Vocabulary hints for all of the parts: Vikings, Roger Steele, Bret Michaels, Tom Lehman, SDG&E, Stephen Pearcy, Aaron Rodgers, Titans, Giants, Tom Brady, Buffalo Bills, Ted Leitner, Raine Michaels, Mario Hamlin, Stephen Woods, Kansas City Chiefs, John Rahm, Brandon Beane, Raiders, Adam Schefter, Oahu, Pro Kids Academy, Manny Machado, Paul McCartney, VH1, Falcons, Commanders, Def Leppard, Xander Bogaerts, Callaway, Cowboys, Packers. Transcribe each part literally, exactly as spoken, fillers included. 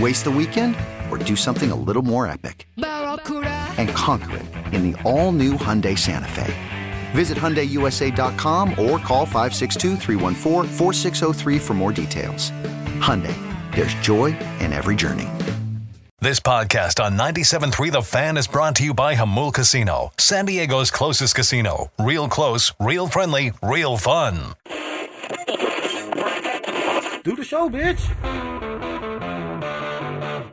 Waste the weekend or do something a little more epic and conquer it in the all-new Hyundai Santa Fe. Visit Hyundai U S A dot com or call five six two, three one four, four six zero three for more details. Hyundai, there's joy in every journey. This podcast on ninety-seven point three The Fan is brought to you by Hamul Casino, San Diego's closest casino. Real close, real friendly, real fun. Do the show, bitch.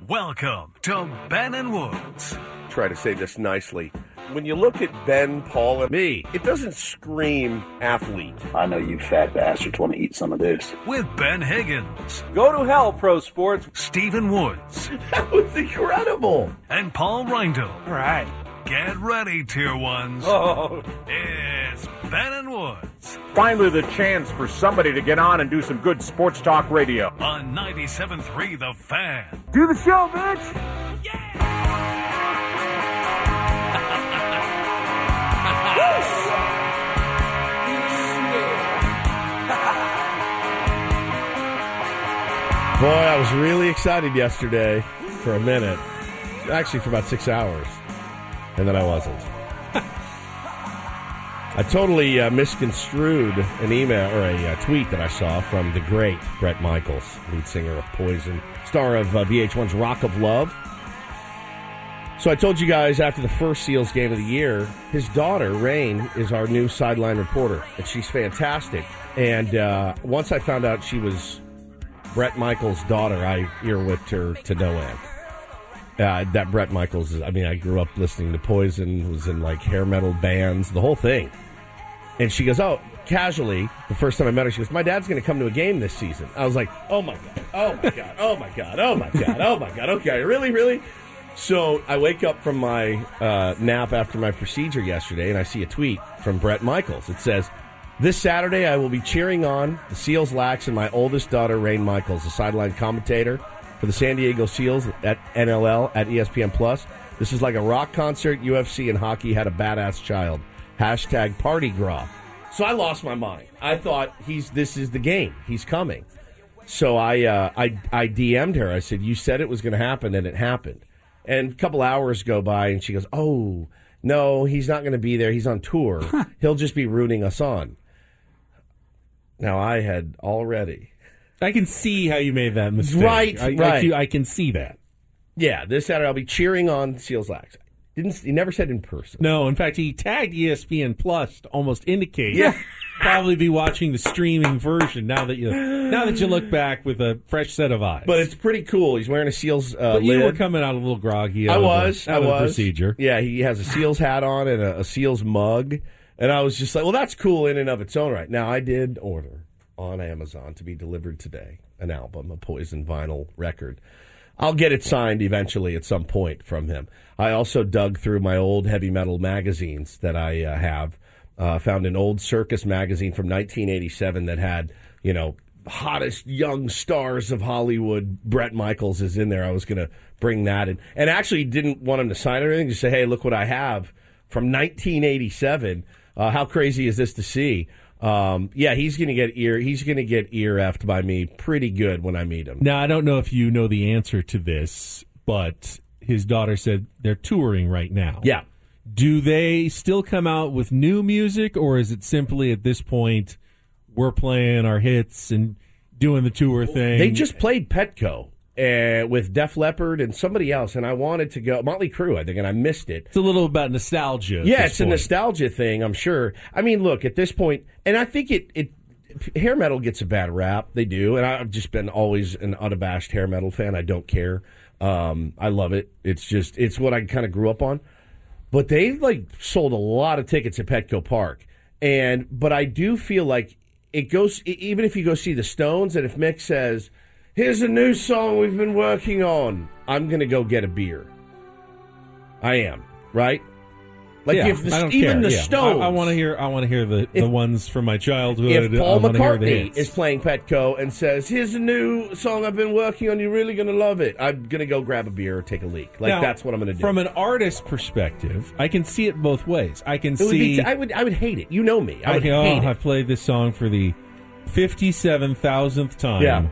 Welcome to Ben and Woods. Try to say this nicely. When you look at Ben, Paul, and me, it doesn't scream athlete. I know you fat bastards want to eat some of this. With Ben Higgins. Go to hell, pro sports. Stephen Woods. That was incredible. And Paul Reindl. All right. Get ready, Tier ones. Oh. It's Ben and Woods. Finally the chance for somebody to get on and do some good sports talk radio. On ninety-seven point three The Fan. Do the show, bitch! Yeah! Boy, I was really excited yesterday for a minute. Actually, for about six hours. And then I wasn't. I totally uh, misconstrued an email or a uh, tweet that I saw from the great Bret Michaels, lead singer of Poison, star of uh, V H one's Rock of Love. So I told you guys after the first Seals game of the year, his daughter, Raine, is our new sideline reporter, and she's fantastic. And uh, once I found out she was Bret Michaels' daughter, I earwhipped her to no end. Uh, that Bret Michaels is, I mean, I grew up listening to Poison, was in like hair metal bands, the whole thing. And she goes, oh, casually, the first time I met her, she goes, my dad's going to come to a game this season. I was like, oh my God, oh my God, oh my God, oh my God, oh my God, okay, really, really? So I wake up from my uh, nap after my procedure yesterday, and I see a tweet from Bret Michaels. It says, this Saturday I will be cheering on the Seals Lax and my oldest daughter, Raine Michaels, a sideline commentator for the San Diego Seals at N L L at E S P N Plus. This is like a rock concert, U F C, and hockey had a badass child. Hashtag party gras. So I lost my mind. I thought he's this is the game. He's coming. So I uh, I I D M'd her. I said, you said it was going to happen, and it happened. And a couple hours go by, and she goes, oh, no, he's not going to be there. He's on tour. He'll just be rooting us on. Now, I had already... I can see how you made that mistake. Right, I, right. I, I can see that. Yeah, this Saturday I'll be cheering on Seals Lax. Didn't he never said in person? No, in fact, he tagged E S P N Plus to almost indicate yeah. probably be watching the streaming version. Now that you now that you look back with a fresh set of eyes, but it's pretty cool. He's wearing a Seals. Uh, but you lid. Were coming out a little groggy. Out I was. Of the, out I was. Of the procedure. Yeah, he has a Seals hat on and a, a Seals mug, and I was just like, well, that's cool in and of its own right. Now I did order on Amazon to be delivered today, an album, a Poison vinyl record. I'll get it signed eventually at some point from him. I also dug through my old heavy metal magazines that I uh, have. Uh, found an old Circus magazine from nineteen eighty-seven that had, you know, hottest young stars of Hollywood. Bret Michaels is in there. I was going to bring that in. And actually didn't want him to sign anything. Just say, hey, look what I have from nineteen eighty-seven. Uh, how crazy is this to see? Um, yeah, he's gonna get ear. He's gonna get ear effed by me pretty good when I meet him. Now I don't know if you know the answer to this, but his daughter said they're touring right now. Yeah. Do they still come out with new music, or is it simply at this point we're playing our hits and doing the tour thing? They just played Petco uh, with Def Leppard and somebody else, and I wanted to go Motley Crue, I think, and I missed it. It's a little about nostalgia. Yeah, it's point. a nostalgia thing, I'm sure. I mean, look, at this point, and I think it, it hair metal gets a bad rap. They do, and I've just been always an unabashed hair metal fan. I don't care. Um, I love it. It's just it's what I kind of grew up on. But they like sold a lot of tickets at Petco Park, and but I do feel like it goes even if you go see the Stones, and if Mick says, "Here's a new song we've been working on," I'm gonna go get a beer. I am right. Like yeah, if the, even care. the yeah. Stones, I, I want to hear. I want to hear the, if, the ones from my childhood. If Paul McCartney is playing Petco and says, "Here's a new song I've been working on. You're really going to love it." I'm going to go grab a beer or take a leak. Like now, that's what I'm going to do. From an artist's perspective, I can see it both ways. I can it see. Would be, I would. I would hate it. You know me. I would I, oh, hate it. I played this song for the fifty-seven thousandth time, yeah.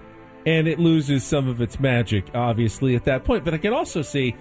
and it loses some of its magic, obviously, at that point. But I can also see.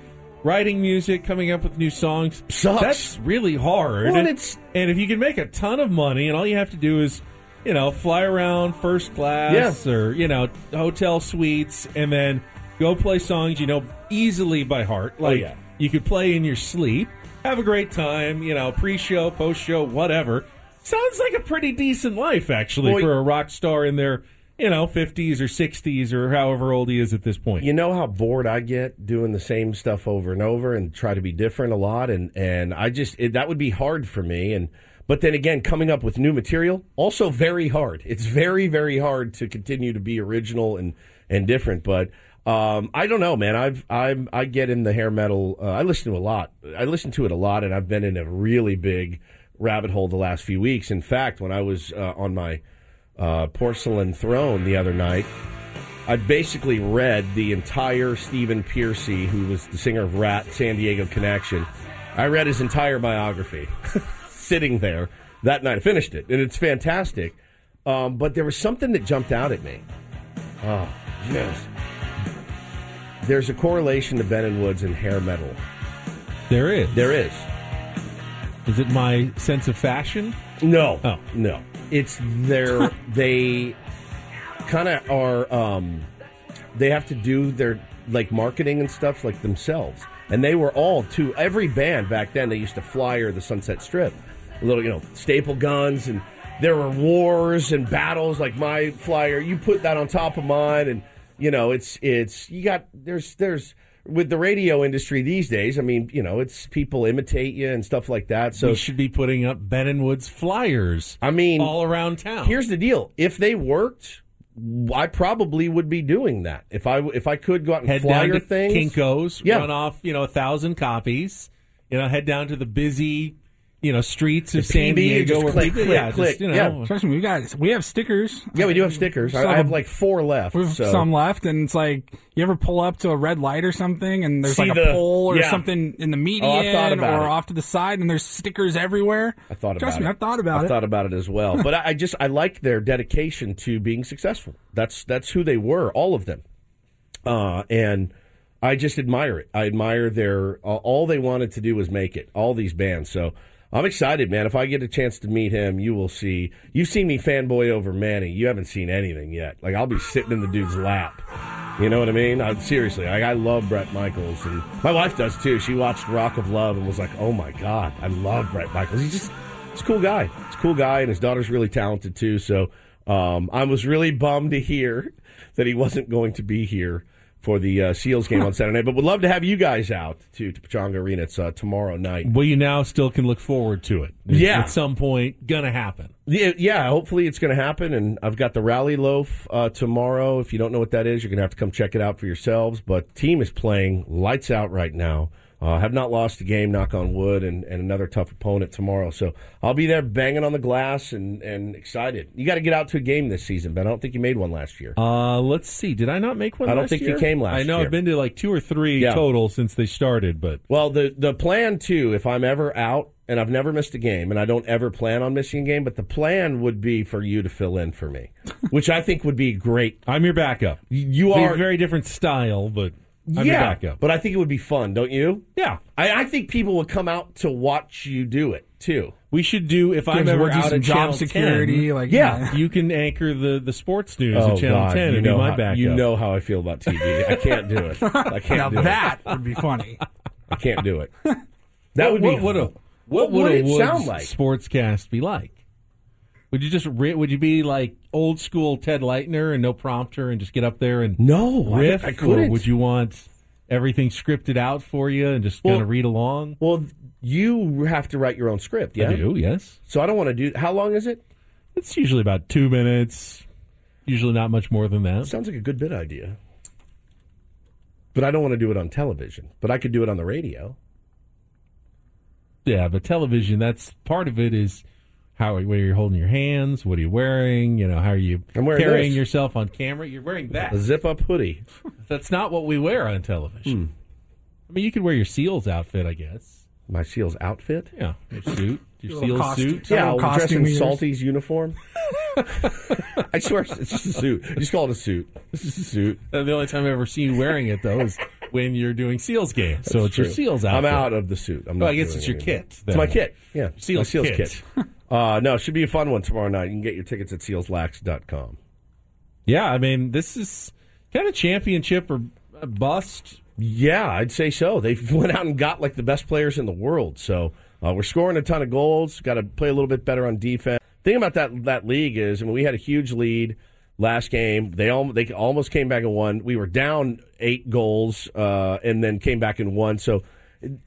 Writing music, coming up with new songs, sucks. That's really hard. Well, and, it's... and if you can make a ton of money and all you have to do is, you know, fly around first class yeah. or, you know, hotel suites and then go play songs, you know, easily by heart. Like, oh, yeah. you could play in your sleep, have a great time, you know, pre-show, post-show, whatever. Sounds like a pretty decent life, actually, Boy, for a rock star in their, you know, fifties or sixties or however old he is at this point. You know how bored I get doing the same stuff over and over and try to be different a lot, and, and I just it, that would be hard for me. And but then again, coming up with new material, also very hard. It's very, very hard to continue to be original and, and different. But um, I don't know, man. I've I'm I get in the hair metal. Uh, I listen to a lot. I listen to it a lot, and I've been in a really big rabbit hole the last few weeks. In fact, when I was uh, on my Uh, porcelain throne the other night, I basically read the entire Stephen Pearcy, who was the singer of Rat, San Diego Connection. I read his entire biography sitting there that night. I finished it, and it's fantastic. Um, but there was something that jumped out at me. Oh, yes. There's a correlation to Ben and Woods and hair metal. There is. There is. Is it my sense of fashion? No. Oh. No. It's their, they kind of are, um, they have to do their, like, marketing and stuff, like, themselves. And they were all, too, every band back then, they used to flyer the Sunset Strip. A little, you know, staple guns, and there were wars and battles, like my flyer. You put that on top of mine, and, you know, it's, it's, you got, there's, there's, with the radio industry these days, I mean, you know, it's people imitate you and stuff like that. So we should be putting up Ben and Woods flyers. I mean, all around town. Here's the deal: if they worked, I probably would be doing that. If I if I could go out and head flyer down to things, Kinko's, yeah. run off, you know, a thousand copies. You know, head down to the busy, you know, streets of San Diego. Just click, click, yeah, click. Just, you know, yeah. Trust me, we got we have stickers. Yeah, we do have stickers. Some, I have like four left. We have so. some left, and it's like you ever pull up to a red light or something, and there's See like a the, pole or yeah. something in the median oh, or it. off to the side, and there's stickers everywhere. I thought about Trust it. Trust me, I thought about I it. I thought about it as well. But I, I just I like their dedication to being successful. That's that's who they were, all of them, uh, and. I just admire it. I admire their uh, all they wanted to do was make it. All these bands, so. I'm excited, man. If I get a chance to meet him, you will see. You've seen me fanboy over Manny. You haven't seen anything yet. Like, I'll be sitting in the dude's lap. You know what I mean? I'm, seriously, I, I love Bret Michaels. And my wife does, too. She watched Rock of Love and was like, oh, my God, I love Bret Michaels. He's just he's a cool guy. He's a cool guy, and his daughter's really talented, too. So um, I was really bummed to hear that he wasn't going to be here for the uh, Seals game on Saturday, but would love to have you guys out to, to Pechanga Arena. It's uh, tomorrow night. Well, you now still can look forward to it. It's, yeah. At some point, going to happen. Yeah, yeah, hopefully it's going to happen, and I've got the Rally Loaf uh, tomorrow. If you don't know what that is, you're going to have to come check it out for yourselves, but team is playing lights out right now. Uh, have not lost a game, knock on wood, and, and another tough opponent tomorrow. So I'll be there banging on the glass and, and excited. You got to get out to a game this season, Ben. I don't think you made one last year. Uh, let's see. Did I not make one last year? I don't think you came last year. I know I've been to like two or three yeah. total since they started. But Well, the, the plan, too, if I'm ever out and I've never missed a game, and I don't ever plan on missing a game, but the plan would be for you to fill in for me, which I think would be great. I'm your backup. You are... Very different style, but... I'm yeah, backup. But I think it would be fun, don't you? Yeah. I, I think people would come out to watch you do it, too. We should do, if I'm ever out of job security, ten, like, yeah. you can anchor the, the sports news oh, at Channel God, ten and do my how, backup. You know how I feel about T V. I can't do it. I can't now do that it. That would be funny. I can't do it. That would be what, what, a, what, what would a sound like? Sportscast be like? Would you just would you be like old school Ted Leitner and no prompter and just get up there and no riff? I, I couldn't. Or would you want everything scripted out for you and just well, kind of read along? Well, you have to write your own script. Yeah, I do. Yes. So I don't want to do. How long is it? It's usually about two minutes. Usually not much more than that. Sounds like a good bit idea. But I don't want to do it on television. But I could do it on the radio. Yeah, but television. That's part of it is. How are you holding your hands? What are you wearing? You know, how are you carrying this. yourself on camera? You're wearing that. A zip-up hoodie. That's not what we wear on television. Hmm. I mean, you could wear your Seals outfit, I guess. My Seals outfit? Yeah. Your suit. Your, your Seals cost- suit. Yeah, I'll dress in Salty's uniform. I swear, it's just a suit. You just call it a suit. It's just a suit. And the only time I've ever seen you wearing it, though, is when you're doing Seals games. That's so it's true. Your Seals outfit. I'm out of the suit. I'm not well, I guess it's your anymore. kit. Then. It's my kit. Yeah. Seals, Seals kit. kit. Uh, no, it should be a fun one tomorrow night. You can get your tickets at seals lax dot com. Yeah, I mean, this is kind of championship or bust. Yeah, I'd say so. They went out and got, like, the best players in the world. So uh, we're scoring a ton of goals. Got to play a little bit better on defense. The thing about that that league is, I mean, we had a huge lead last game. They, al- they almost came back and won. We were down eight goals uh, and then came back and won. So...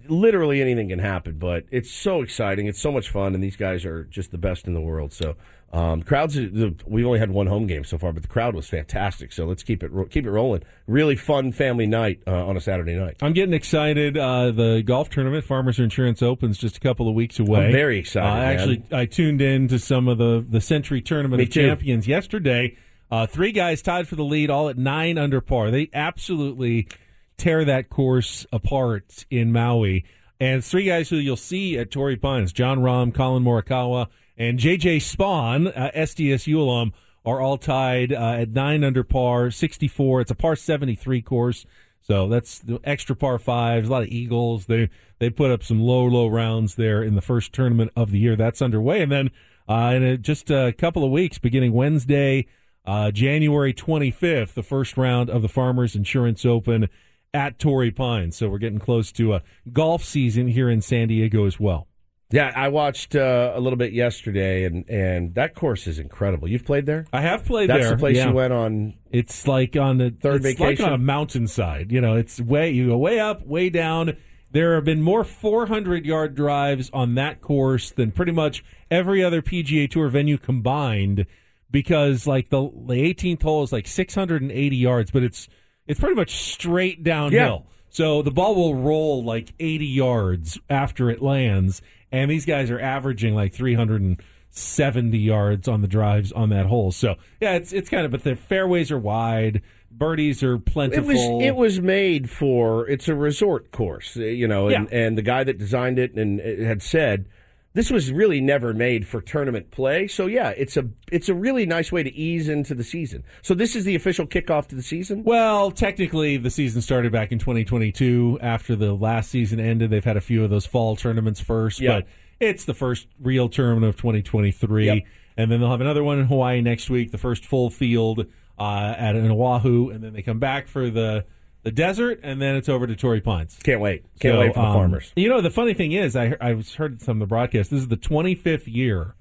Literally anything can happen, but it's so exciting. It's so much fun, and these guys are just the best in the world. So, um, crowds. The, we've only had one home game so far, but the crowd was fantastic. So let's keep it keep it rolling. Really fun family night uh, on a Saturday night. I'm getting excited. Uh, the golf tournament, Farmers Insurance Opens, just a couple of weeks away. I'm very excited. Uh, actually, I tuned in to some of the the Century Tournament Me of too. Champions yesterday. Uh, three guys tied for the lead, all at nine under par. They absolutely. Tear that course apart in Maui. And it's three guys who you'll see at Torrey Pines, John Rahm, Colin Morikawa, and J J. Spawn, uh, S D S U alum, are all tied uh, at nine under par, sixty-four. It's a par seventy-three course, so that's the extra par fives, a lot of eagles. They they put up some low, low rounds there in the first tournament of the year. That's underway. And then uh, in a, just a couple of weeks, beginning Wednesday, uh, January twenty-fifth, the first round of the Farmers Insurance Open at Torrey Pines. So we're getting close to a golf season here in San Diego as well. Yeah, I watched uh, a little bit yesterday, and, and that course is incredible. You've played there? I have played That's there. That's the place yeah. you went on. It's like on the third it's vacation. It's like on a mountainside. You know, it's way you go way up, way down. There have been more four hundred yard drives on that course than pretty much every other P G A Tour venue combined, because like the, the eighteenth hole is like six hundred eighty yards, but it's It's pretty much straight downhill. Yeah. So the ball will roll like eighty yards after it lands, and these guys are averaging like three hundred seventy yards on the drives on that hole. So, yeah, it's it's kind of, but the fairways are wide, birdies are plentiful. It was it was made for, it's a resort course, you know, and, yeah. and the guy that designed it and it had said, this was really never made for tournament play, so yeah, it's a it's a really nice way to ease into the season. So this is the official kickoff to the season? Well, technically, the season started back in twenty twenty-two. After the last season ended, they've had a few of those fall tournaments first, yep. but it's the first real tournament of twenty twenty-three. Yep. And then they'll have another one in Hawaii next week, the first full field uh, at an Oahu, and then they come back for the... The desert, and then it's over to Torrey Pines. Can't wait. Can't so, wait for the um, farmers. You know, the funny thing is, I I heard some of the broadcast, this is the twenty-fifth year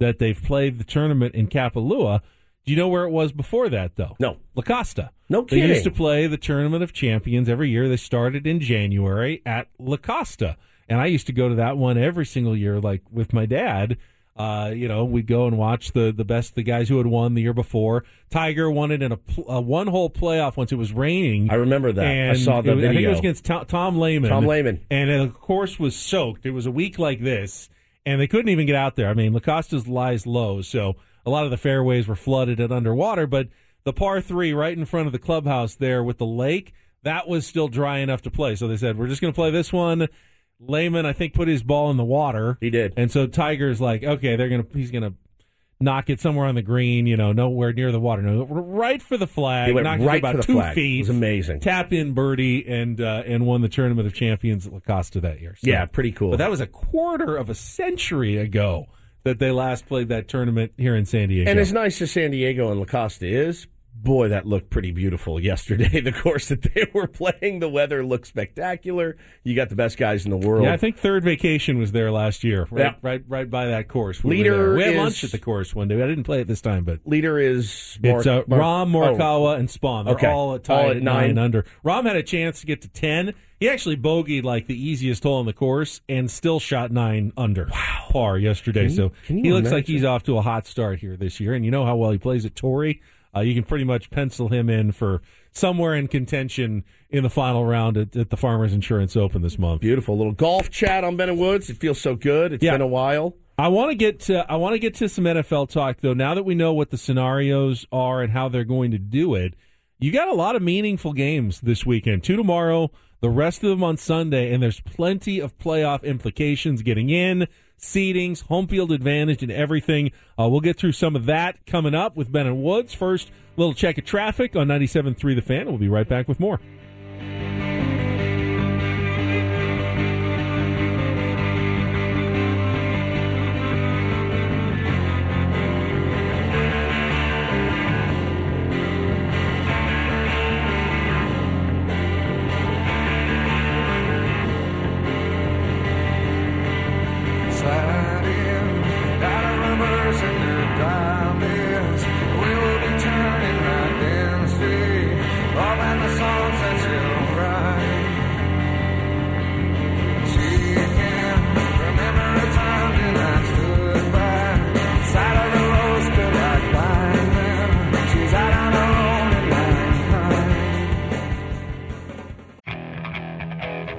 that they've played the tournament in Kapalua. Do you know where it was before that, though? No. La Costa. No kidding. They used to play the Tournament of Champions every year. They started in January at La Costa. And I used to go to that one every single year, like with my dad. Uh, you know, we'd go and watch the, the best, the guys who had won the year before. Tiger won it in a, a one-hole playoff once it was raining. I remember that. I saw the it was, video. I think it was against Tom, Tom Lehman. Tom Lehman. And the course was soaked. It was a week like this, and they couldn't even get out there. I mean, La Costa lies low, so a lot of the fairways were flooded and underwater, but the par three right in front of the clubhouse there with the lake, that was still dry enough to play. So they said, we're just going to play this one. Layman, I think, put his ball in the water. He did. And so Tiger's like, okay, they're gonna he's going to knock it somewhere on the green, you know, nowhere near the water. No, right for the flag. He went knocked right it about for the two flag. Feet. It was amazing. Tapped in birdie and uh, and won the Tournament of Champions at La Costa that year. So, yeah, pretty cool. But that was a quarter of a century ago that they last played that tournament here in San Diego. And as nice as San Diego and La Costa is, boy, that looked pretty beautiful yesterday. The course that they were playing, the weather looked spectacular. You got the best guys in the world. Yeah, I think Third Vacation was there last year, right yeah. right, right by that course. We Leader We had is, lunch at the course one day. I didn't play it this time, but Leader is Mar- it's uh, Mar- Rahm, Morikawa, oh. and Spahn. They're okay. all tied all at, at nine. nine under. Rahm had a chance to get to ten. He actually bogeyed like the easiest hole on the course and still shot nine under wow. par yesterday. Can so you, you he looks imagine? Like he's off to a hot start here this year. And you know how well he plays at Torrey. Uh, you can pretty much pencil him in for somewhere in contention in the final round at, at the Farmers Insurance Open this month. Beautiful little golf chat on Ben and Woods. It feels so good. It's yeah. been a while. I want to get to, I want to get to some N F L talk though. Now that we know what the scenarios are and how they're going to do it, you got a lot of meaningful games this weekend. Two tomorrow, the rest of them on Sunday, and there's plenty of playoff implications getting in. Seedings, home field advantage, and everything. Uh, we'll get through some of that coming up with Ben and Woods. First, little check of traffic on ninety-seven point three The Fan. We'll be right back with more.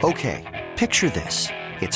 Okay, picture this. It's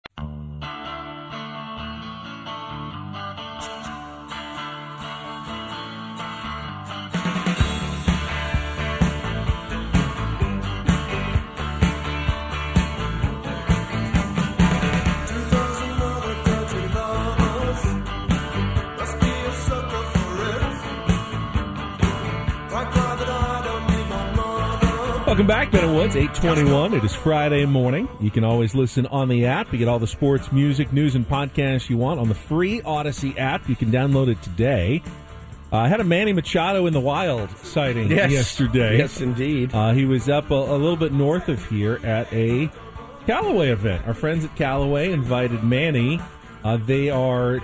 Welcome back, Ben and Woods, eight twenty-one. It is Friday morning. You can always listen on the app. You get all the sports, music, news, and podcasts you want on the free Odyssey app. You can download it today. Uh, I had a Manny Machado in the wild sighting yes. yesterday. Yes, indeed. Uh, he was up a, a little bit north of here at a Callaway event. Our friends at Callaway invited Manny. Uh, they are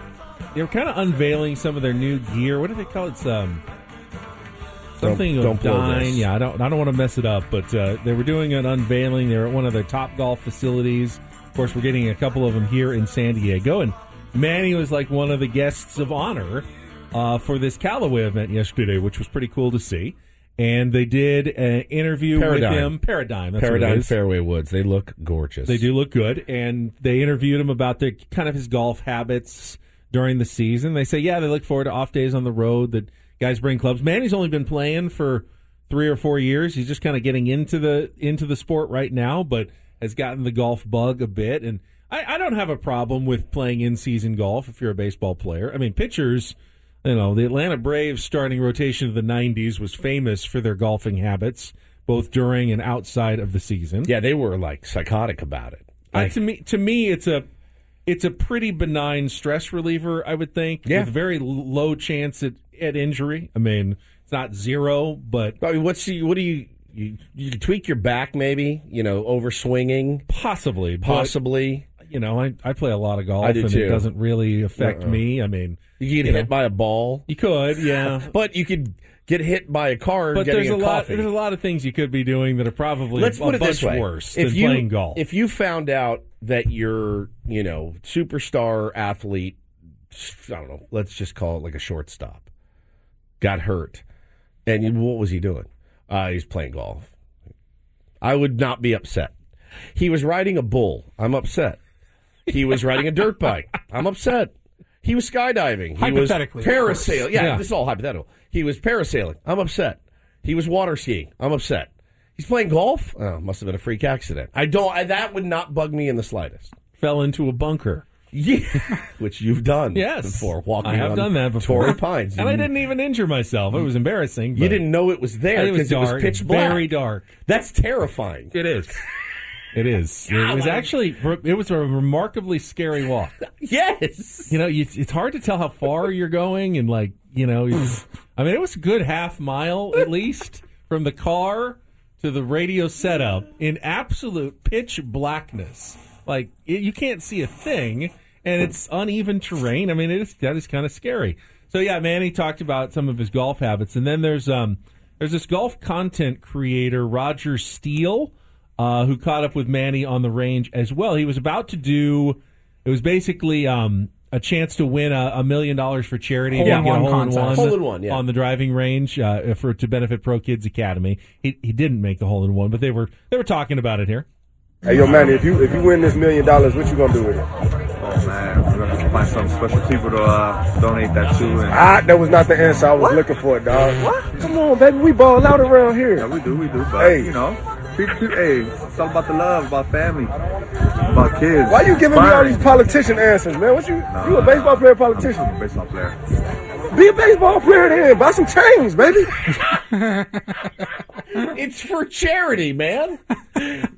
they're kind of unveiling some of their new gear. What do they call it? It's, um, something don't, of don't Dine. Yeah, I don't I don't want to mess it up, but uh, they were doing an unveiling. They're at one of their Top Golf facilities. Of course, we're getting a couple of them here in San Diego, and Manny was like one of the guests of honor uh, for this Callaway event yesterday, which was pretty cool to see. And they did an interview Paradigm. with him. Paradigm. That's Paradigm what it is. Fairway Woods. They look gorgeous. They do look good. And they interviewed him about their kind of his golf habits during the season. They say, yeah, they look forward to off days on the road that guys bring clubs. Manny's only been playing for three or four years. He's just kind of getting into the into the sport right now, but has gotten the golf bug a bit. And I, I don't have a problem with playing in-season golf if you're a baseball player. I mean, pitchers... You know, the Atlanta Braves starting rotation of the nineties was famous for their golfing habits, both during and outside of the season. Yeah, they were like psychotic about it. Like, uh, to me, to me, it's a it's a pretty benign stress reliever, I would think. Yeah, with very low chance at, at injury. I mean, it's not zero, but I mean, what's the, what do you? You, you tweak your back, maybe, you know, over swinging. Possibly. Possibly. But, you know, I, I play a lot of golf, I do and too. It doesn't really affect uh-uh. me. I mean, you get you hit know. by a ball. You could, yeah. But you could get hit by a car but getting there's a, a lot, coffee. There's a lot of things you could be doing that are probably Let's a put it bunch this way. worse if than you, playing golf. If you found out that your, you know, superstar athlete, I don't know, let's just call it like a shortstop, got hurt, and you, what was he doing? Uh, he's playing golf. I would not be upset. He was riding a bull. I'm upset. He was riding a dirt bike. I'm upset. He was skydiving. He was parasailing. Yeah, yeah, this is all hypothetical. He was parasailing. I'm upset. He was water skiing. I'm upset. He's playing golf? Oh, must have been a freak accident. I don't. I, that would not bug me in the slightest. Fell into a bunker. Yeah, which you've done yes. before. Walking I have on done that before. Torrey Pines. And you, I didn't even injure myself. It was embarrassing. But you didn't know it was there because it, it was pitch black. Very dark. That's terrifying. It is. It is. God, it was actually, it was a remarkably scary walk. Yes. You know, you, it's hard to tell how far you're going and like, you know, I mean, it was a good half mile at least from the car to the radio setup in absolute pitch blackness. Like, it, you can't see a thing, and it's uneven terrain. I mean, it is, that is kind of scary. So, yeah, Manny talked about some of his golf habits. And then there's um there's this golf content creator, Roger Steele, uh, who caught up with Manny on the range as well. He was about to do – it was basically um, a chance to win a, a million dollars for charity. Hole yeah, one one one hole in one, yeah. On the driving range uh, for to benefit Pro Kids Academy. He, he didn't make the hole in one, but they were they were talking about it here. Hey, yo, Manny, if you if you win this million dollars, what you gonna do with it? Oh man, we're gonna find some special people to uh, donate that to. And... Ah, that was not the answer I was what? looking for, dog. What? Come on, baby, we ball out around here. Yeah, we do, we do. But hey, you know, hey, it's all about the love, about family, about kids. Why you giving me all these politician answers, man? What you? Nah, you a baseball player, politician? I'm a baseball player. Be a baseball player, then. Buy some chains, baby. It's for charity, man.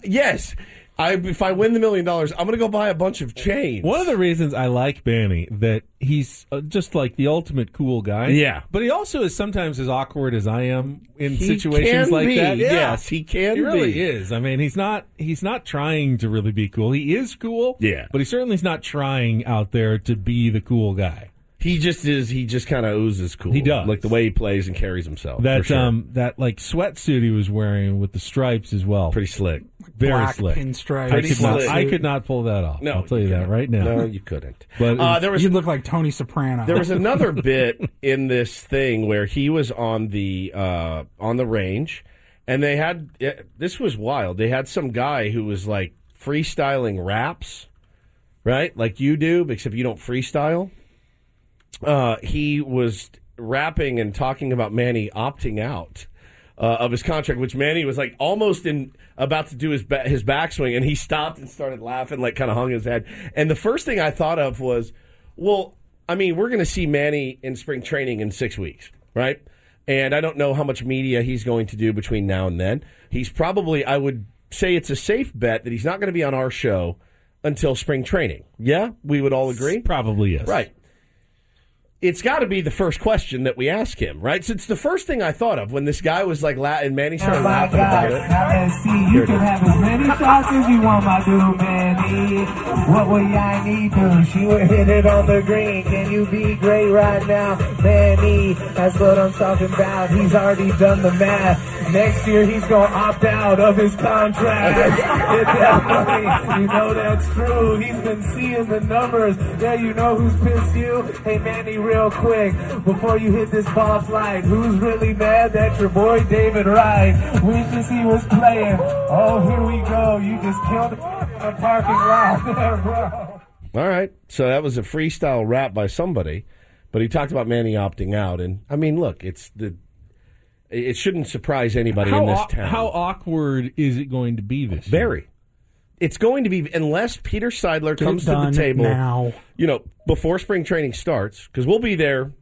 Yes. I, if I win the million dollars, I'm going to go buy a bunch of chains. One of the reasons I like Manny, that he's just like the ultimate cool guy. Yeah. But he also is sometimes as awkward as I am in he situations like be. that. Yeah. Yes, he can he be. He really is. I mean, he's not he's not trying to really be cool. He is cool. Yeah. But he certainly is not trying out there to be the cool guy. He just is. He just kind of oozes cool. He does, like the way he plays and carries himself. That sure. um, that like sweatsuit he was wearing with the stripes as well. Pretty slick, very Black slick. Pinstripes. I could, not, I could not pull that off. No, I'll tell you, you that right now. No, you couldn't. But uh, there was, you'd look like Tony Soprano. There was another bit in this thing where he was on the uh, on the range, and they had this was wild. They had some guy who was like freestyling raps, right? Like you do, except you don't freestyle. Uh, he was rapping and talking about Manny opting out uh, of his contract, which Manny was like almost in about to do his ba- his backswing, and he stopped and started laughing, like kind of hung his head. And the first thing I thought of was, well, I mean, we're going to see Manny in spring training in six weeks, right? And I don't know how much media he's going to do between now and then. He's probably, I would say it's a safe bet that he's not going to be on our show until spring training. Yeah, we would all agree? Probably, yes. Right. it's got to be the first question that we ask him, right? So it's the first thing I thought of when this guy was like, la- and Manny started oh laughing about it. I see you can have as many shots as you want, my dude, Manny. What will I need to? She would hit it on the green. Can you be great right now, Manny? That's what I'm talking about. He's already done the math. Next year, he's going to opt out of his contract. You know that's true. He's been seeing the numbers. Yeah, you know who's pissed you? Hey, Manny, real quick, before you hit this ball flight, who's really mad that your boy David Wright wishes he was playing? Oh, here we go. You just killed the parking lot there, bro. All right. So that was a freestyle rap by somebody, but he talked about Manny opting out. And, I mean, look, it's the it shouldn't surprise anybody how in this town. How awkward is it going to be this Very. Year? It's going to be, unless Peter Seidler Get comes to the table, now. You know, before spring training starts, because we'll be there,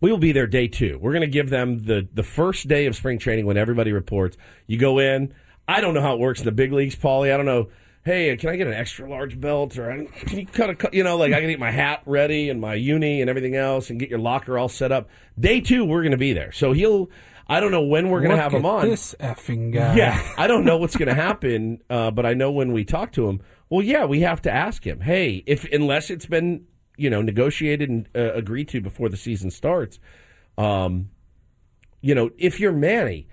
we will be there day two. We're going to give them the, the first day of spring training when everybody reports. You go in. I don't know how it works in the big leagues, Paulie. I don't know. Hey, can I get an extra large belt? Or can you cut a, you know, like I can get my hat ready and my uni and everything else and get your locker all set up. Day two, we're going to be there. So he'll... I don't know when we're going to have him on. This effing guy. Yeah, I don't know what's going to happen, uh, but I know when we talk to him. Well, yeah, we have to ask him. Hey, if unless it's been you know negotiated and uh, agreed to before the season starts, um, you know, if you're Manny,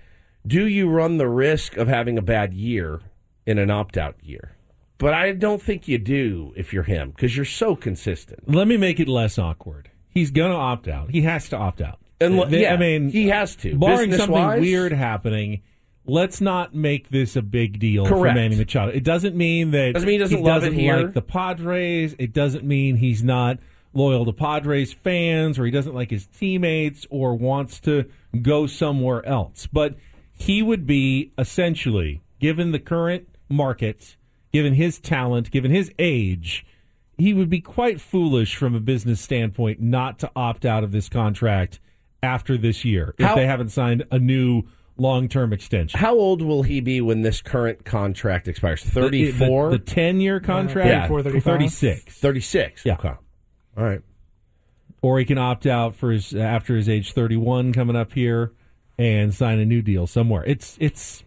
do you run the risk of having a bad year in an opt-out year? But I don't think you do if you're him because you're so consistent. Let me make it less awkward. He's going to opt out. He has to opt out. And lo- yeah, I mean, he has to. Barring Business something wise, weird happening, let's not make this a big deal correct. for Manny Machado. It doesn't mean that doesn't mean he doesn't, he love doesn't it like here. the Padres. It doesn't mean he's not loyal to Padres fans, or he doesn't like his teammates, or wants to go somewhere else. But he would be essentially, given the current market, given his talent, given his age, he would be quite foolish from a business standpoint not to opt out of this contract after this year, if how, they haven't signed a new long-term extension. How old will he be when this current contract expires? thirty-four? The, the, the ten-year contract? Yeah. thirty-four, thirty-five? thirty-six. thirty-six? Yeah. Okay. All right. Or he can opt out for his after his age thirty-one coming up here and sign a new deal somewhere. It's, it's,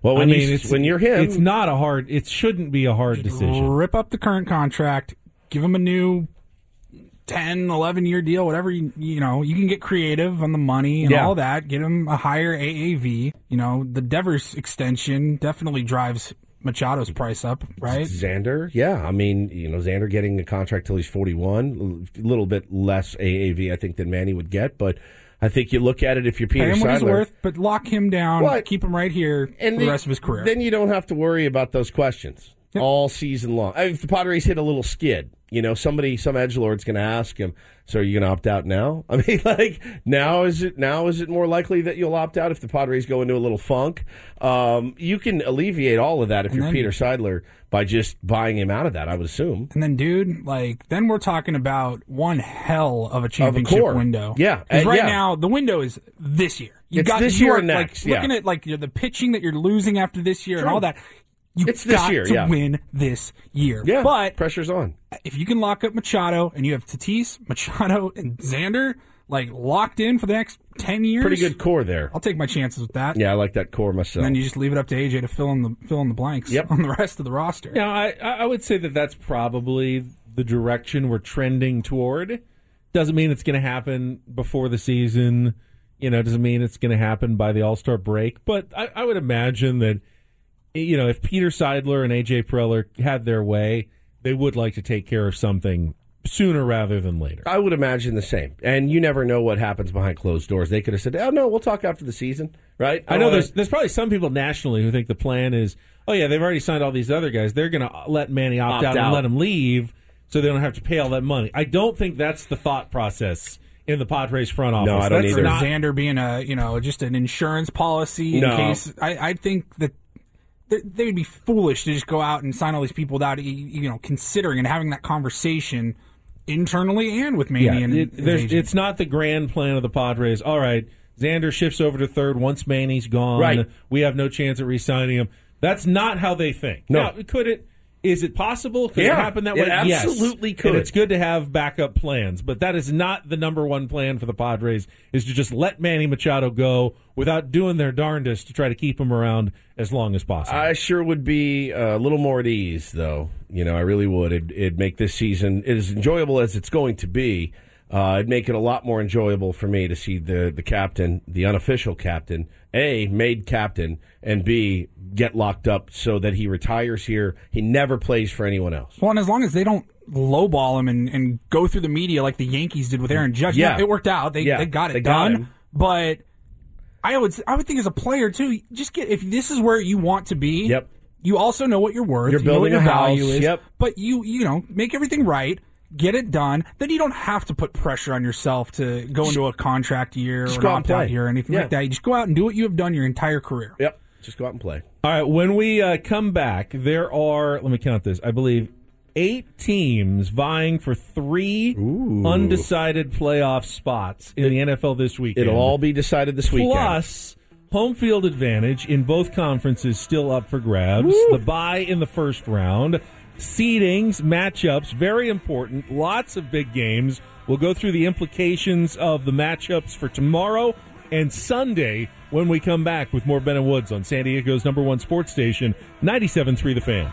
well, when I mean, you, it's, when you're him. It's not a hard, it shouldn't be a hard decision. Rip up the current contract, give him a new ten, eleven-year deal, whatever, you, you know, you can get creative on the money and yeah. all that. Get him a higher A A V. You know, the Devers extension definitely drives Machado's price up, right? Xander, yeah. I mean, you know, Xander getting a contract till he's forty-one, a little bit less A A V, I think, than Manny would get, but I think you look at it if you're Peter Seidler. Pay him what he's worth, but lock him down, well, keep him right here and for the, the rest of his career. Then you don't have to worry about those questions yep. all season long. I mean, if the Padres hit a little skid, you know, somebody, some edgelord's going to ask him, so are you going to opt out now? I mean, like, now is it now is it more likely that you'll opt out if the Padres go into a little funk? Um, you can alleviate all of that if and you're then, Peter Seidler by just buying him out of that, I would assume. And then, dude, like, then we're talking about one hell of a championship of a window. Yeah. Because right yeah. now, the window is this year. You it's got, this year are, and next. Like, yeah. Looking at, like, you know, the pitching that you're losing after this year sure. and all that. You've it's got this year, to yeah. win this year. Yeah, but pressure's on. If you can lock up Machado and you have Tatis, Machado, and Xander like locked in for the next ten years, pretty good core there. I'll take my chances with that. Yeah, I like that core myself. And then you just leave it up to A J to fill in the fill in the blanks yep. on the rest of the roster. Yeah, I I would say that that's probably the direction we're trending toward. Doesn't mean it's going to happen before the season. You know, doesn't mean it's going to happen by the All-Star break. But I, I would imagine that. You know, if Peter Seidler and A J. Preller had their way, they would like to take care of something sooner rather than later. I would imagine the same. And you never know what happens behind closed doors. They could have said, oh, no, we'll talk after the season, right? I, I know wanna... there's there's probably some people nationally who think the plan is, oh, yeah, they've already signed all these other guys. They're going to let Manny opt, opt out, out and let him leave so they don't have to pay all that money. I don't think that's the thought process in the Padres front office. No, I don't that's either. Not... Xander being a, you know, just an insurance policy no. in case. I, I think that they'd be foolish to just go out and sign all these people without, you know, considering and having that conversation internally and with Manny. Yeah, and it, there's, it's not the grand plan of the Padres. All right, Xander shifts over to third once Manny's gone. Right. We have no chance at re-signing him. That's not how they think. No, now, could it? Is it possible? Could yeah, it happen that way? It absolutely yes. could. And it's good to have backup plans, but that is not the number one plan for the Padres, is to just let Manny Machado go without doing their darndest to try to keep him around as long as possible. I sure would be a little more at ease, though. You know, I really would. It'd, it'd make this season, as enjoyable as it's going to be, uh, it'd make it a lot more enjoyable for me to see the, the captain, the unofficial captain, A, made captain, and B, get locked up so that he retires here. He never plays for anyone else. Well, and as long as they don't lowball him and, and go through the media like the Yankees did with Aaron Judge, yeah. no, it worked out. They yeah, they got it they done. Got but I would I would think as a player too, just get if this is where you want to be. Yep. You also know what you're worth. You're building you know what your a value house. Is. Yep. But you you know make everything right. Get it done. Then you don't have to put pressure on yourself to go into a contract year just or an opt-out year or anything yeah. like that. You just go out and do what you have done your entire career. Yep. Just go out and play. All right. When we uh, come back, there are, let me count this, I believe eight teams vying for three Ooh. undecided playoff spots in it, the N F L this weekend. It'll all be decided this Plus, weekend. Plus, home field advantage in both conferences still up for grabs. Woo. The bye in the first round. Seedings, matchups, very important. Lots of big games. We'll go through the implications of the matchups for tomorrow and Sunday when we come back with more Ben and Woods on San Diego's number one sports station, ninety-seven point three The Fan.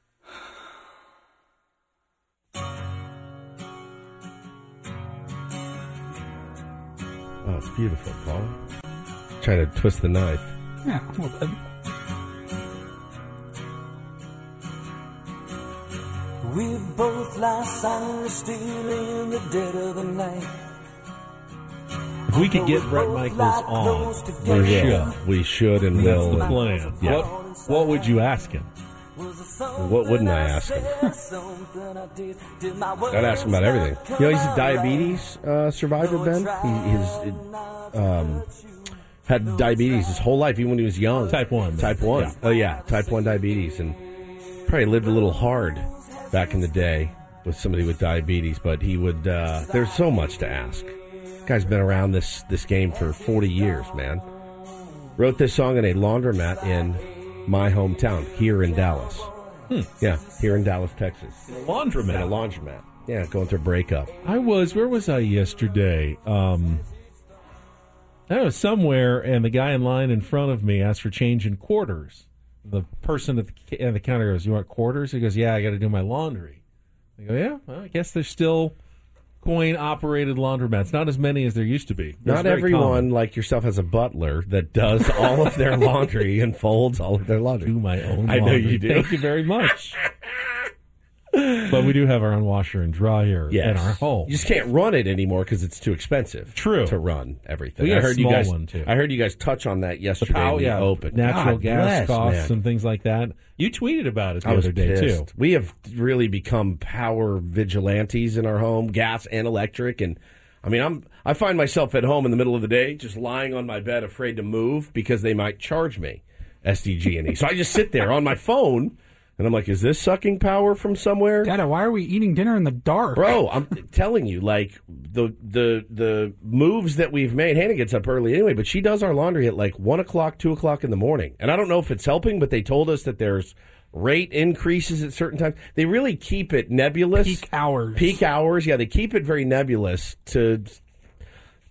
Oh, it's beautiful, Paul. Try to twist the knife. Yeah, well, then. We both lie silently still in the dead of the night. If we could get Bret Michaels on, we should. We should and will. That's the plan. Yeah. What, what would you ask him? What wouldn't I ask him? I'd ask him about everything. You know, he's a diabetes uh, survivor, Ben. He, he's it, um, had diabetes his whole life, even when he was young. Type one. Type one. Yeah. Oh, yeah. Type one diabetes. And probably lived a little hard back in the day with somebody with diabetes. But he would, uh, there's so much to ask. This guy's been around this, this game for forty years, man. Wrote this song in a laundromat in my hometown, here in Dallas. Hmm. Yeah, here in Dallas, Texas. Laundromat. At a laundromat. Yeah, going through a breakup. I was, where was I yesterday? Um, I was somewhere, and the guy in line in front of me asked for change in quarters. The person at the, at the counter goes, "You want quarters?" He goes, "Yeah, I got to do my laundry." I go, "Yeah, well, I guess there's still coin-operated laundromats. Not as many as there used to be. They're not everyone common. Like yourself has a butler that does all of their laundry and folds all of their laundry. Do my own laundry. I know you do. Thank you very much. But we do have our own washer and dryer yes. in our home. You just can't run it anymore because it's too expensive. True. To run everything. We I heard a small you guys. One too. I heard you guys touch on that yesterday. Oh yeah, open natural God gas bless, costs man. And things like that. You tweeted about it the I other day pissed. Too. We have really become power vigilantes in our home, gas and electric. And I mean, I'm I find myself at home in the middle of the day, just lying on my bed, afraid to move because they might charge me S D G and E. So I just sit there on my phone. And I'm like, is this sucking power from somewhere? Dada, why are we eating dinner in the dark? Bro, I'm telling you, like, the the the moves that we've made, Hannah gets up early anyway, but she does our laundry at like one o'clock, two o'clock in the morning. And I don't know if it's helping, but they told us that there's rate increases at certain times. They really keep it nebulous. Peak hours. Peak hours, yeah. They keep it very nebulous to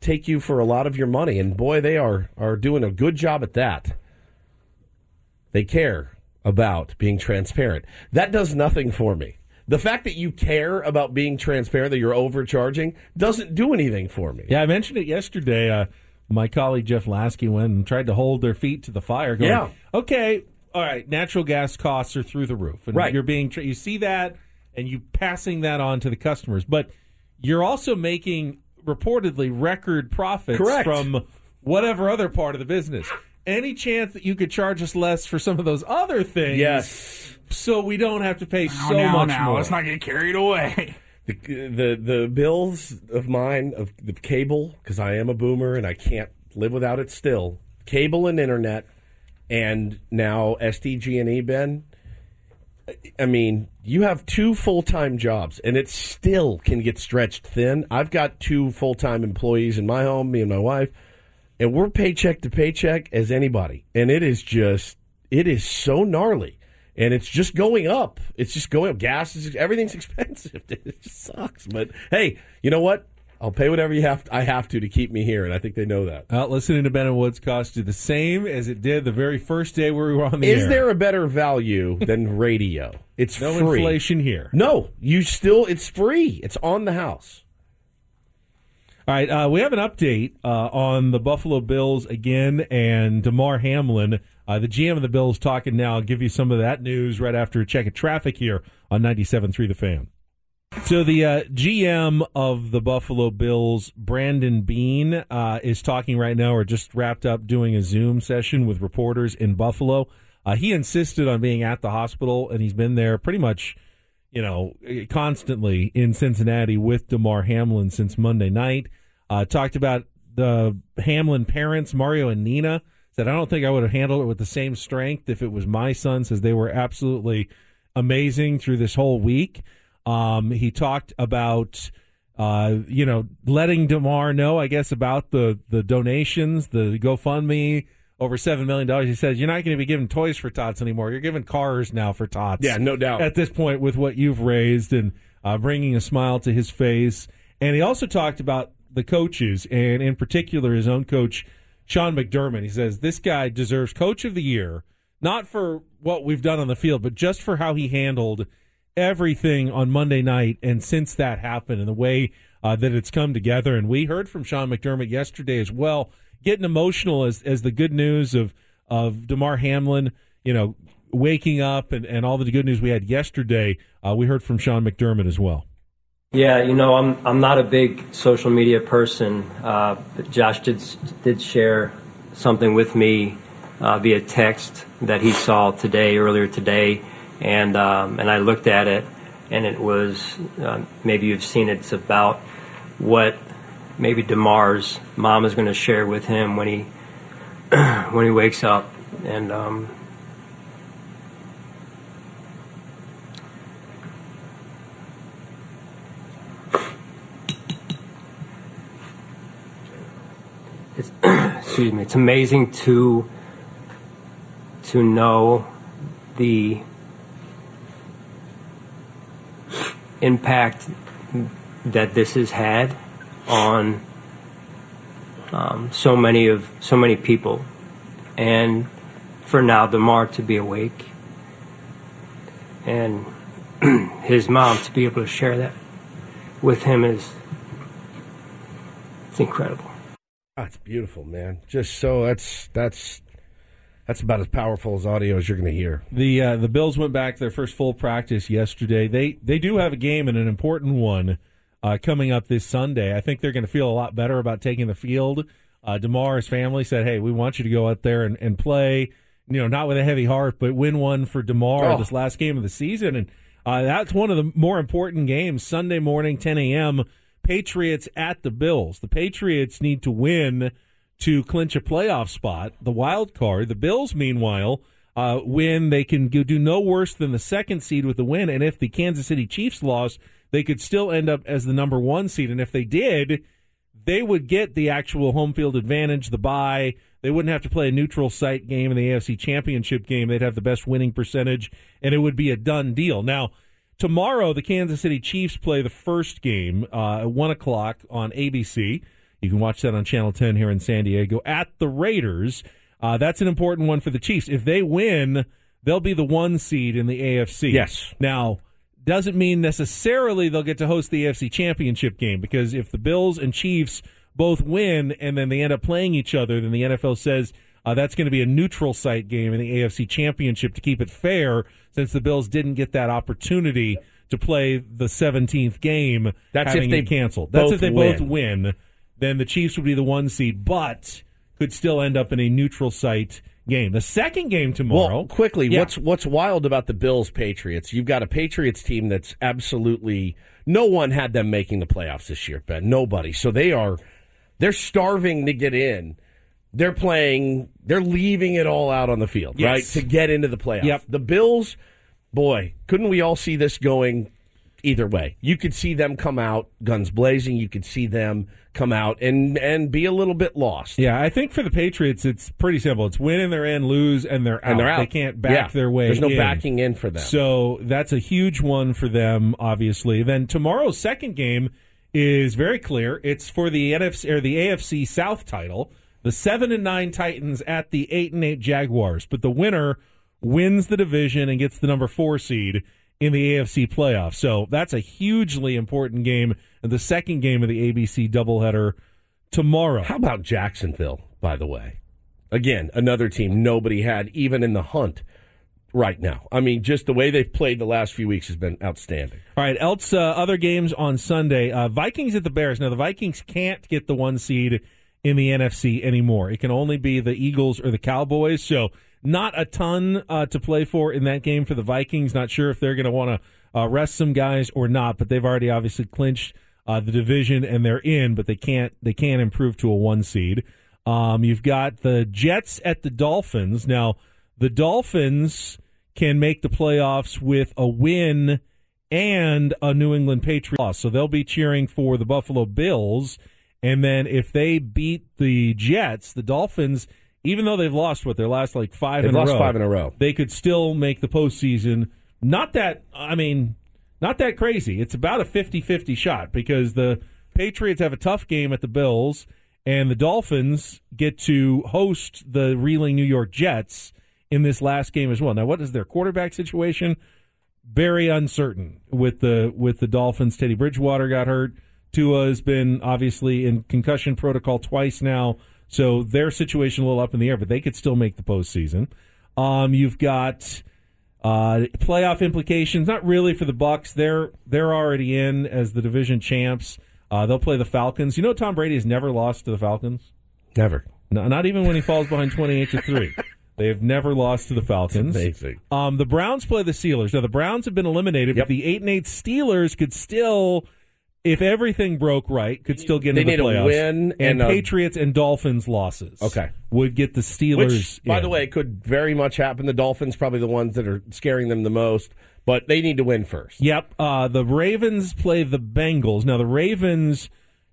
take you for a lot of your money. And boy, they are are doing a good job at that. They care about being transparent. That does nothing for me. The fact that you care about being transparent, that you're overcharging, doesn't do anything for me. Yeah, I mentioned it yesterday. Uh, my colleague Jeff Lasky went and tried to hold their feet to the fire. Going, yeah. Okay, all right, natural gas costs are through the roof. And right. You're being tra- you see that, and you passing that on to the customers. But you're also making, reportedly, record profits Correct. From whatever other part of the business. Any chance that you could charge us less for some of those other things yes. so we don't have to pay oh, so now, much now. More. Let's not get carried away. The the, the bills of mine, of the cable, because I am a boomer and I can't live without it still, cable and internet, and now S D G and E, Ben, I mean, you have two full-time jobs, and it still can get stretched thin. I've got two full-time employees in my home, me and my wife. And we're paycheck to paycheck as anybody. And it is just, it is so gnarly. And it's just going up. It's just going up. Gas is, everything's expensive. It just sucks. But, hey, you know what? I'll pay whatever you have to, I have to to keep me here. And I think they know that. Uh, listening to Ben and Woods cost you the same as it did the very first day where we were on the is air. Is there a better value than radio? It's no free. No inflation here. No. You still, it's free. It's on the house. All right, uh, we have an update uh, on the Buffalo Bills again and Damar Hamlin, uh, the G M of the Bills, talking now. I'll give you some of that news right after a check of traffic here on ninety-seven point three The Fan. So the uh, G M of the Buffalo Bills, Brandon Beane, uh, is talking right now or just wrapped up doing a Zoom session with reporters in Buffalo. Uh, he insisted on being at the hospital, and he's been there pretty much, you know, constantly in Cincinnati with Damar Hamlin since Monday night. Uh, talked about the Hamlin parents, Mario and Nina, said, I don't think I would have handled it with the same strength if it was my son, says they were absolutely amazing through this whole week. Um, he talked about, uh, you know, letting Damar know, I guess, about the, the donations, the GoFundMe, over seven million dollars. He says, you're not going to be giving toys for tots anymore. You're giving cars now for tots. Yeah, no doubt. At this point with what you've raised and uh, bringing a smile to his face. And he also talked about the coaches, and in particular his own coach, Sean McDermott. He says, this guy deserves Coach of the Year, not for what we've done on the field, but just for how he handled everything on Monday night and since that happened and the way uh, that it's come together. And we heard from Sean McDermott yesterday as well, getting emotional as as the good news of, of Damar Hamlin, you know, waking up and, and all the good news we had yesterday. Uh, we heard from Sean McDermott as well. Yeah, you know, I'm I'm not a big social media person, uh, but Josh did did share something with me uh, via text that he saw today, earlier today, and um, and I looked at it, and it was uh, maybe you've seen it, it's about what maybe Damar's mom is going to share with him when he when he wakes up, and um, It's, excuse me. It's amazing to to know the impact that this has had on um, so many of so many people, and for now, Damar to be awake and his mom to be able to share that with him is It's incredible. That's beautiful, man. Just so that's that's that's about as powerful as audio as you're going to hear. The uh, the Bills went back to their first full practice yesterday. They they do have a game, and an important one uh, coming up this Sunday. I think they're going to feel a lot better about taking the field. Uh, Damar's family said, "Hey, we want you to go out there and, and play. You know, not with a heavy heart, but win one for Damar oh. this last game of the season." And uh, that's one of the more important games. Sunday morning, ten a.m. Patriots at the Bills. The Patriots need to win to clinch a playoff spot, the wild card. The Bills, meanwhile, uh, win. They can do no worse than the second seed with the win. And if the Kansas City Chiefs lost, they could still end up as the number one seed. And if they did, they would get the actual home field advantage, the bye. They wouldn't have to play a neutral site game in the A F C Championship game. They'd have the best winning percentage, and it would be a done deal. Now, tomorrow, the Kansas City Chiefs play the first game uh, at one o'clock on A B C. You can watch that on Channel ten here in San Diego. At the Raiders, uh, that's an important one for the Chiefs. If they win, they'll be the one seed in the A F C. Yes. Now, doesn't mean necessarily they'll get to host the A F C Championship game, because if the Bills and Chiefs both win and then they end up playing each other, then the N F L says uh, that's going to be a neutral site game in the A F C Championship to keep it fair, since the Bills didn't get that opportunity to play the seventeenth game. That's if they canceled. That's if they win. both win. Then the Chiefs would be the one seed, but could still end up in a neutral site game. The second game tomorrow. Well, quickly, yeah. what's what's wild about the Bills-Patriots? You've got a Patriots team that's absolutely no one had them making the playoffs this year, Ben. Nobody. So they are they're starving to get in. They're playing, they're leaving it all out on the field, yes. right, to get into the playoffs. Yep. The Bills, boy, couldn't we all see this going either way? You could see them come out guns blazing. You could see them come out and, and be a little bit lost. Yeah, I think for the Patriots, it's pretty simple. It's win and they're in, lose, and they're out. And they're out. They can't back yeah. their way There's no in. backing in for them. So that's a huge one for them, obviously. Then tomorrow's second game is very clear. It's for the N F C or the A F C South title. The seven and nine Titans at the eight and eight Jaguars, but the winner wins the division and gets the number four seed in the A F C playoffs. So that's a hugely important game, the second game of the A B C doubleheader tomorrow. How about Jacksonville, by the way? Again, another team nobody had even in the hunt right now. I mean, just the way they've played the last few weeks has been outstanding. All right, else uh, other games on Sunday. Uh, Vikings at the Bears. Now, the Vikings can't get the one seed in the N F C anymore. It can only be the Eagles or the Cowboys, so not a ton uh, to play for in that game for the Vikings. Not sure if they're going to want to uh, rest some guys or not, but they've already obviously clinched uh, the division and they're in, but they can't they can't improve to a one seed. Um, you've got the Jets at the Dolphins. Now, the Dolphins can make the playoffs with a win and a New England Patriots loss, so they'll be cheering for the Buffalo Bills. And then if they beat the Jets, the Dolphins, even though they've lost what their last like five they've in a row, lost five in a row, they could still make the postseason. Not that I mean, not that crazy. It's about a fifty-fifty shot, because the Patriots have a tough game at the Bills, and the Dolphins get to host the reeling New York Jets in this last game as well. Now, what is their quarterback situation? Very uncertain with the with the Dolphins. Teddy Bridgewater got hurt. Tua has been obviously in concussion protocol twice now, so their situation a little up in the air, but they could still make the postseason. Um, you've got uh, playoff implications, not really for the Bucs. They're they're already in as the division champs. Uh, they'll play the Falcons. You know Tom Brady has never lost to the Falcons? Never. No, not even when he falls behind twenty-eight to three. They have never lost to the Falcons. That's amazing. Um, the Browns play the Steelers. Now, the Browns have been eliminated, yep. but the eight and eight Steelers could still, if everything broke right, could still get into the playoffs. They need a win. And, and Patriots and Dolphins losses okay. would get the Steelers Which, by in. the way, could very much happen. The Dolphins probably the ones that are scaring them the most, but they need to win first. Yep. Uh, the Ravens play the Bengals. Now, the Ravens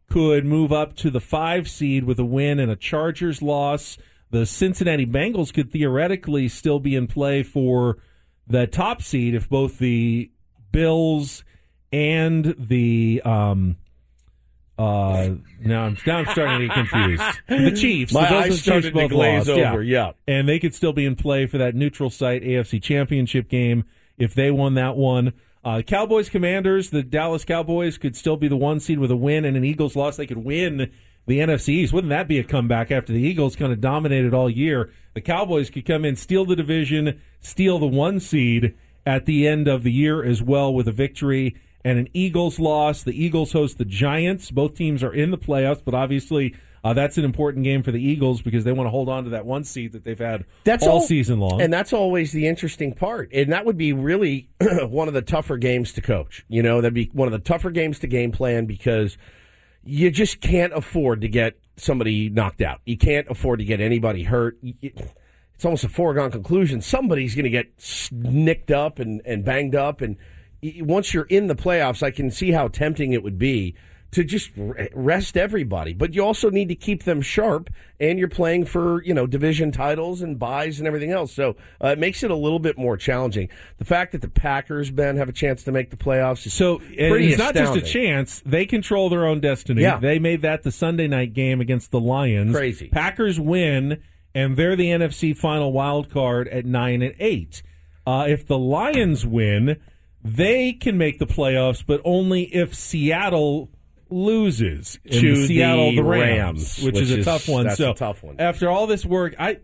could move up to the five seed with a win and a Chargers loss. The Cincinnati Bengals could theoretically still be in play for the top seed if both the Bills and the um, uh, now I'm now I'm starting to get confused. The Chiefs, my the eyes Chiefs started to glaze lost. over. Yeah. yeah, and they could still be in play for that neutral site A F C Championship game if they won that one. Uh, Cowboys, Commanders, the Dallas Cowboys could still be the one seed with a win and an Eagles loss. They could win the N F C East. Wouldn't that be a comeback after the Eagles kind of dominated all year? The Cowboys could come in, steal the division, steal the one seed at the end of the year as well with a victory and an Eagles loss. The Eagles host the Giants. Both teams are in the playoffs, but obviously uh, that's an important game for the Eagles because they want to hold on to that one seed that they've had that's all, all season long. And that's always the interesting part. And that would be really one of the tougher games to coach. You know, that'd be one of the tougher games to game plan because you just can't afford to get somebody knocked out. You can't afford to get anybody hurt. It's almost a foregone conclusion. Somebody's going to get nicked up and, and banged up. And once you're in the playoffs, I can see how tempting it would be to just rest everybody. But you also need to keep them sharp, and you're playing for, you know, division titles and buys and everything else. So uh, it makes it a little bit more challenging. The fact that the Packers, Ben, have a chance to make the playoffs is so pretty it's astounding. Not just a chance. They control their own destiny. Yeah. They made that the Sunday night game against the Lions. Crazy. Packers win, and they're the N F C final wild card at nine and eight. Uh, if the Lions win, they can make the playoffs, but only if Seattle loses to Seattle the Rams, Rams which, which is a tough one. That's so a tough one. After all this work, I,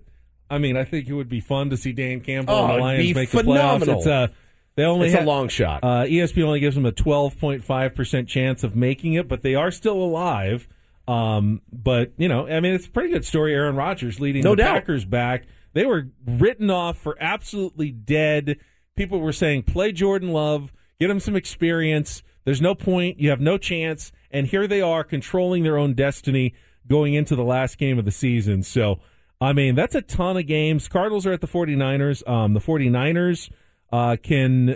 I mean, I think it would be fun to see Dan Campbell oh, and the Lions make phenomenal. the playoffs. It's a, they only it's ha- a long shot. Uh, E S P N only gives them a twelve point five percent chance of making it, but they are still alive. Um, but you know, I mean, it's a pretty good story. Aaron Rodgers leading no the doubt. Packers back. They were written off for absolutely dead. People were saying, play Jordan Love, get him some experience. There's no point. You have no chance. And here they are controlling their own destiny going into the last game of the season. So, I mean, that's a ton of games. Cardinals are at the 49ers. Um, the 49ers uh, can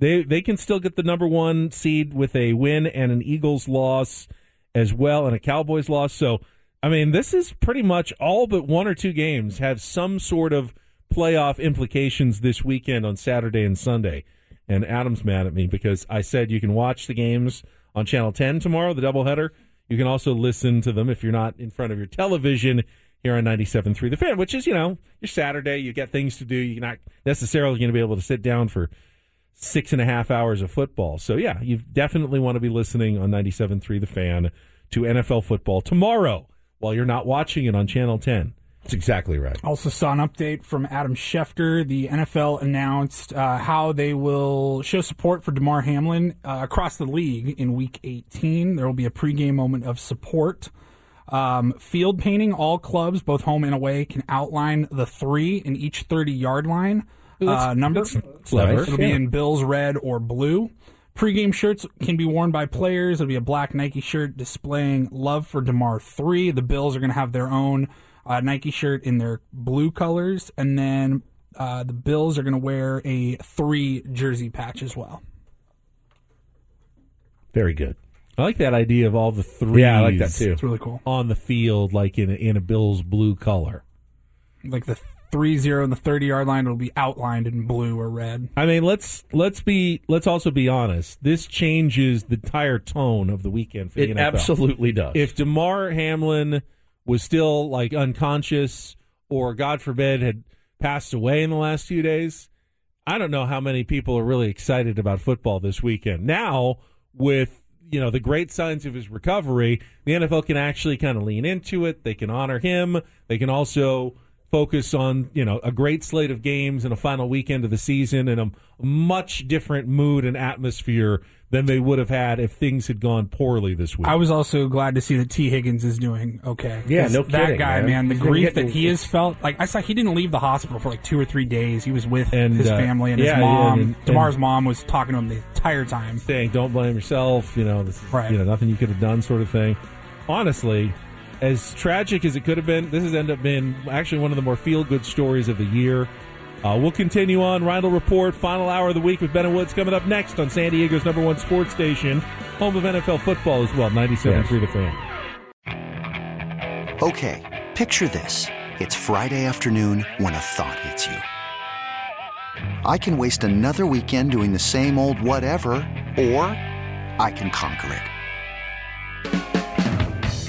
they they can still get the number one seed with a win and an Eagles loss as well and a Cowboys loss. So, I mean, this is pretty much all but one or two games have some sort of playoff implications this weekend on Saturday and Sunday. And Adam's mad at me because I said you can watch the games on Channel ten tomorrow, the doubleheader. You can also listen to them if you're not in front of your television here on ninety-seven point three The Fan, which is, you know, your Saturday. You got things to do. You're not necessarily going to be able to sit down for six and a half hours of football. So, yeah, you definitely want to be listening on ninety-seven point three The Fan to N F L football tomorrow while you're not watching it on Channel ten. That's exactly right. Also saw an update from Adam Schefter. The N F L announced uh, how they will show support for Damar Hamlin uh, across the league in Week eighteen. There will be a pregame moment of support. Um, field painting, all clubs, both home and away, can outline the three in each thirty-yard line uh, number. Clever. It'll be in Bills red or blue. Pre-game shirts can be worn by players. It'll be a black Nike shirt displaying love for Damar three. The Bills are going to have their own Uh, Nike shirt in their blue colors, and then uh, the Bills are going to wear a three jersey patch as well. Very good. I like that idea of all the threes. Yeah, I like that too. It's really cool on the field, like in a, in a Bills blue color. Like the three zero and the thirty yard line will be outlined in blue or red. I mean, let's let's be let's also be honest. This changes the entire tone of the weekend for the N F L. It absolutely does. If Damar Hamlin was still like unconscious or, God forbid, had passed away in the last few days, I don't know how many people are really excited about football this weekend. Now, with, you know, the great signs of his recovery, the N F L can actually kind of lean into it. They can honor him. They can also focus on, you know, a great slate of games and a final weekend of the season and a much different mood and atmosphere than they would have had if things had gone poorly this week. I was also glad to see that T. Higgins is doing okay. Yeah, no kidding. That guy, man, man the grief that he has felt. Like, I saw he didn't leave the hospital for like two or three days. He was with and, his uh, family and yeah, his mom. Yeah, and, and, Damar's mom was talking to him the entire time. Saying, don't blame yourself, you know, this is, right. you know, nothing you could have done sort of thing. Honestly, as tragic as it could have been, this has ended up being actually one of the more feel-good stories of the year. Uh, we'll continue on Rindle Report, final hour of the week with Ben and Woods coming up next on San Diego's number one sports station, home of N F L football as well, ninety-seven point three The Fan. Okay, picture this. It's Friday afternoon when a thought hits you. I can waste another weekend doing the same old whatever, or I can conquer it.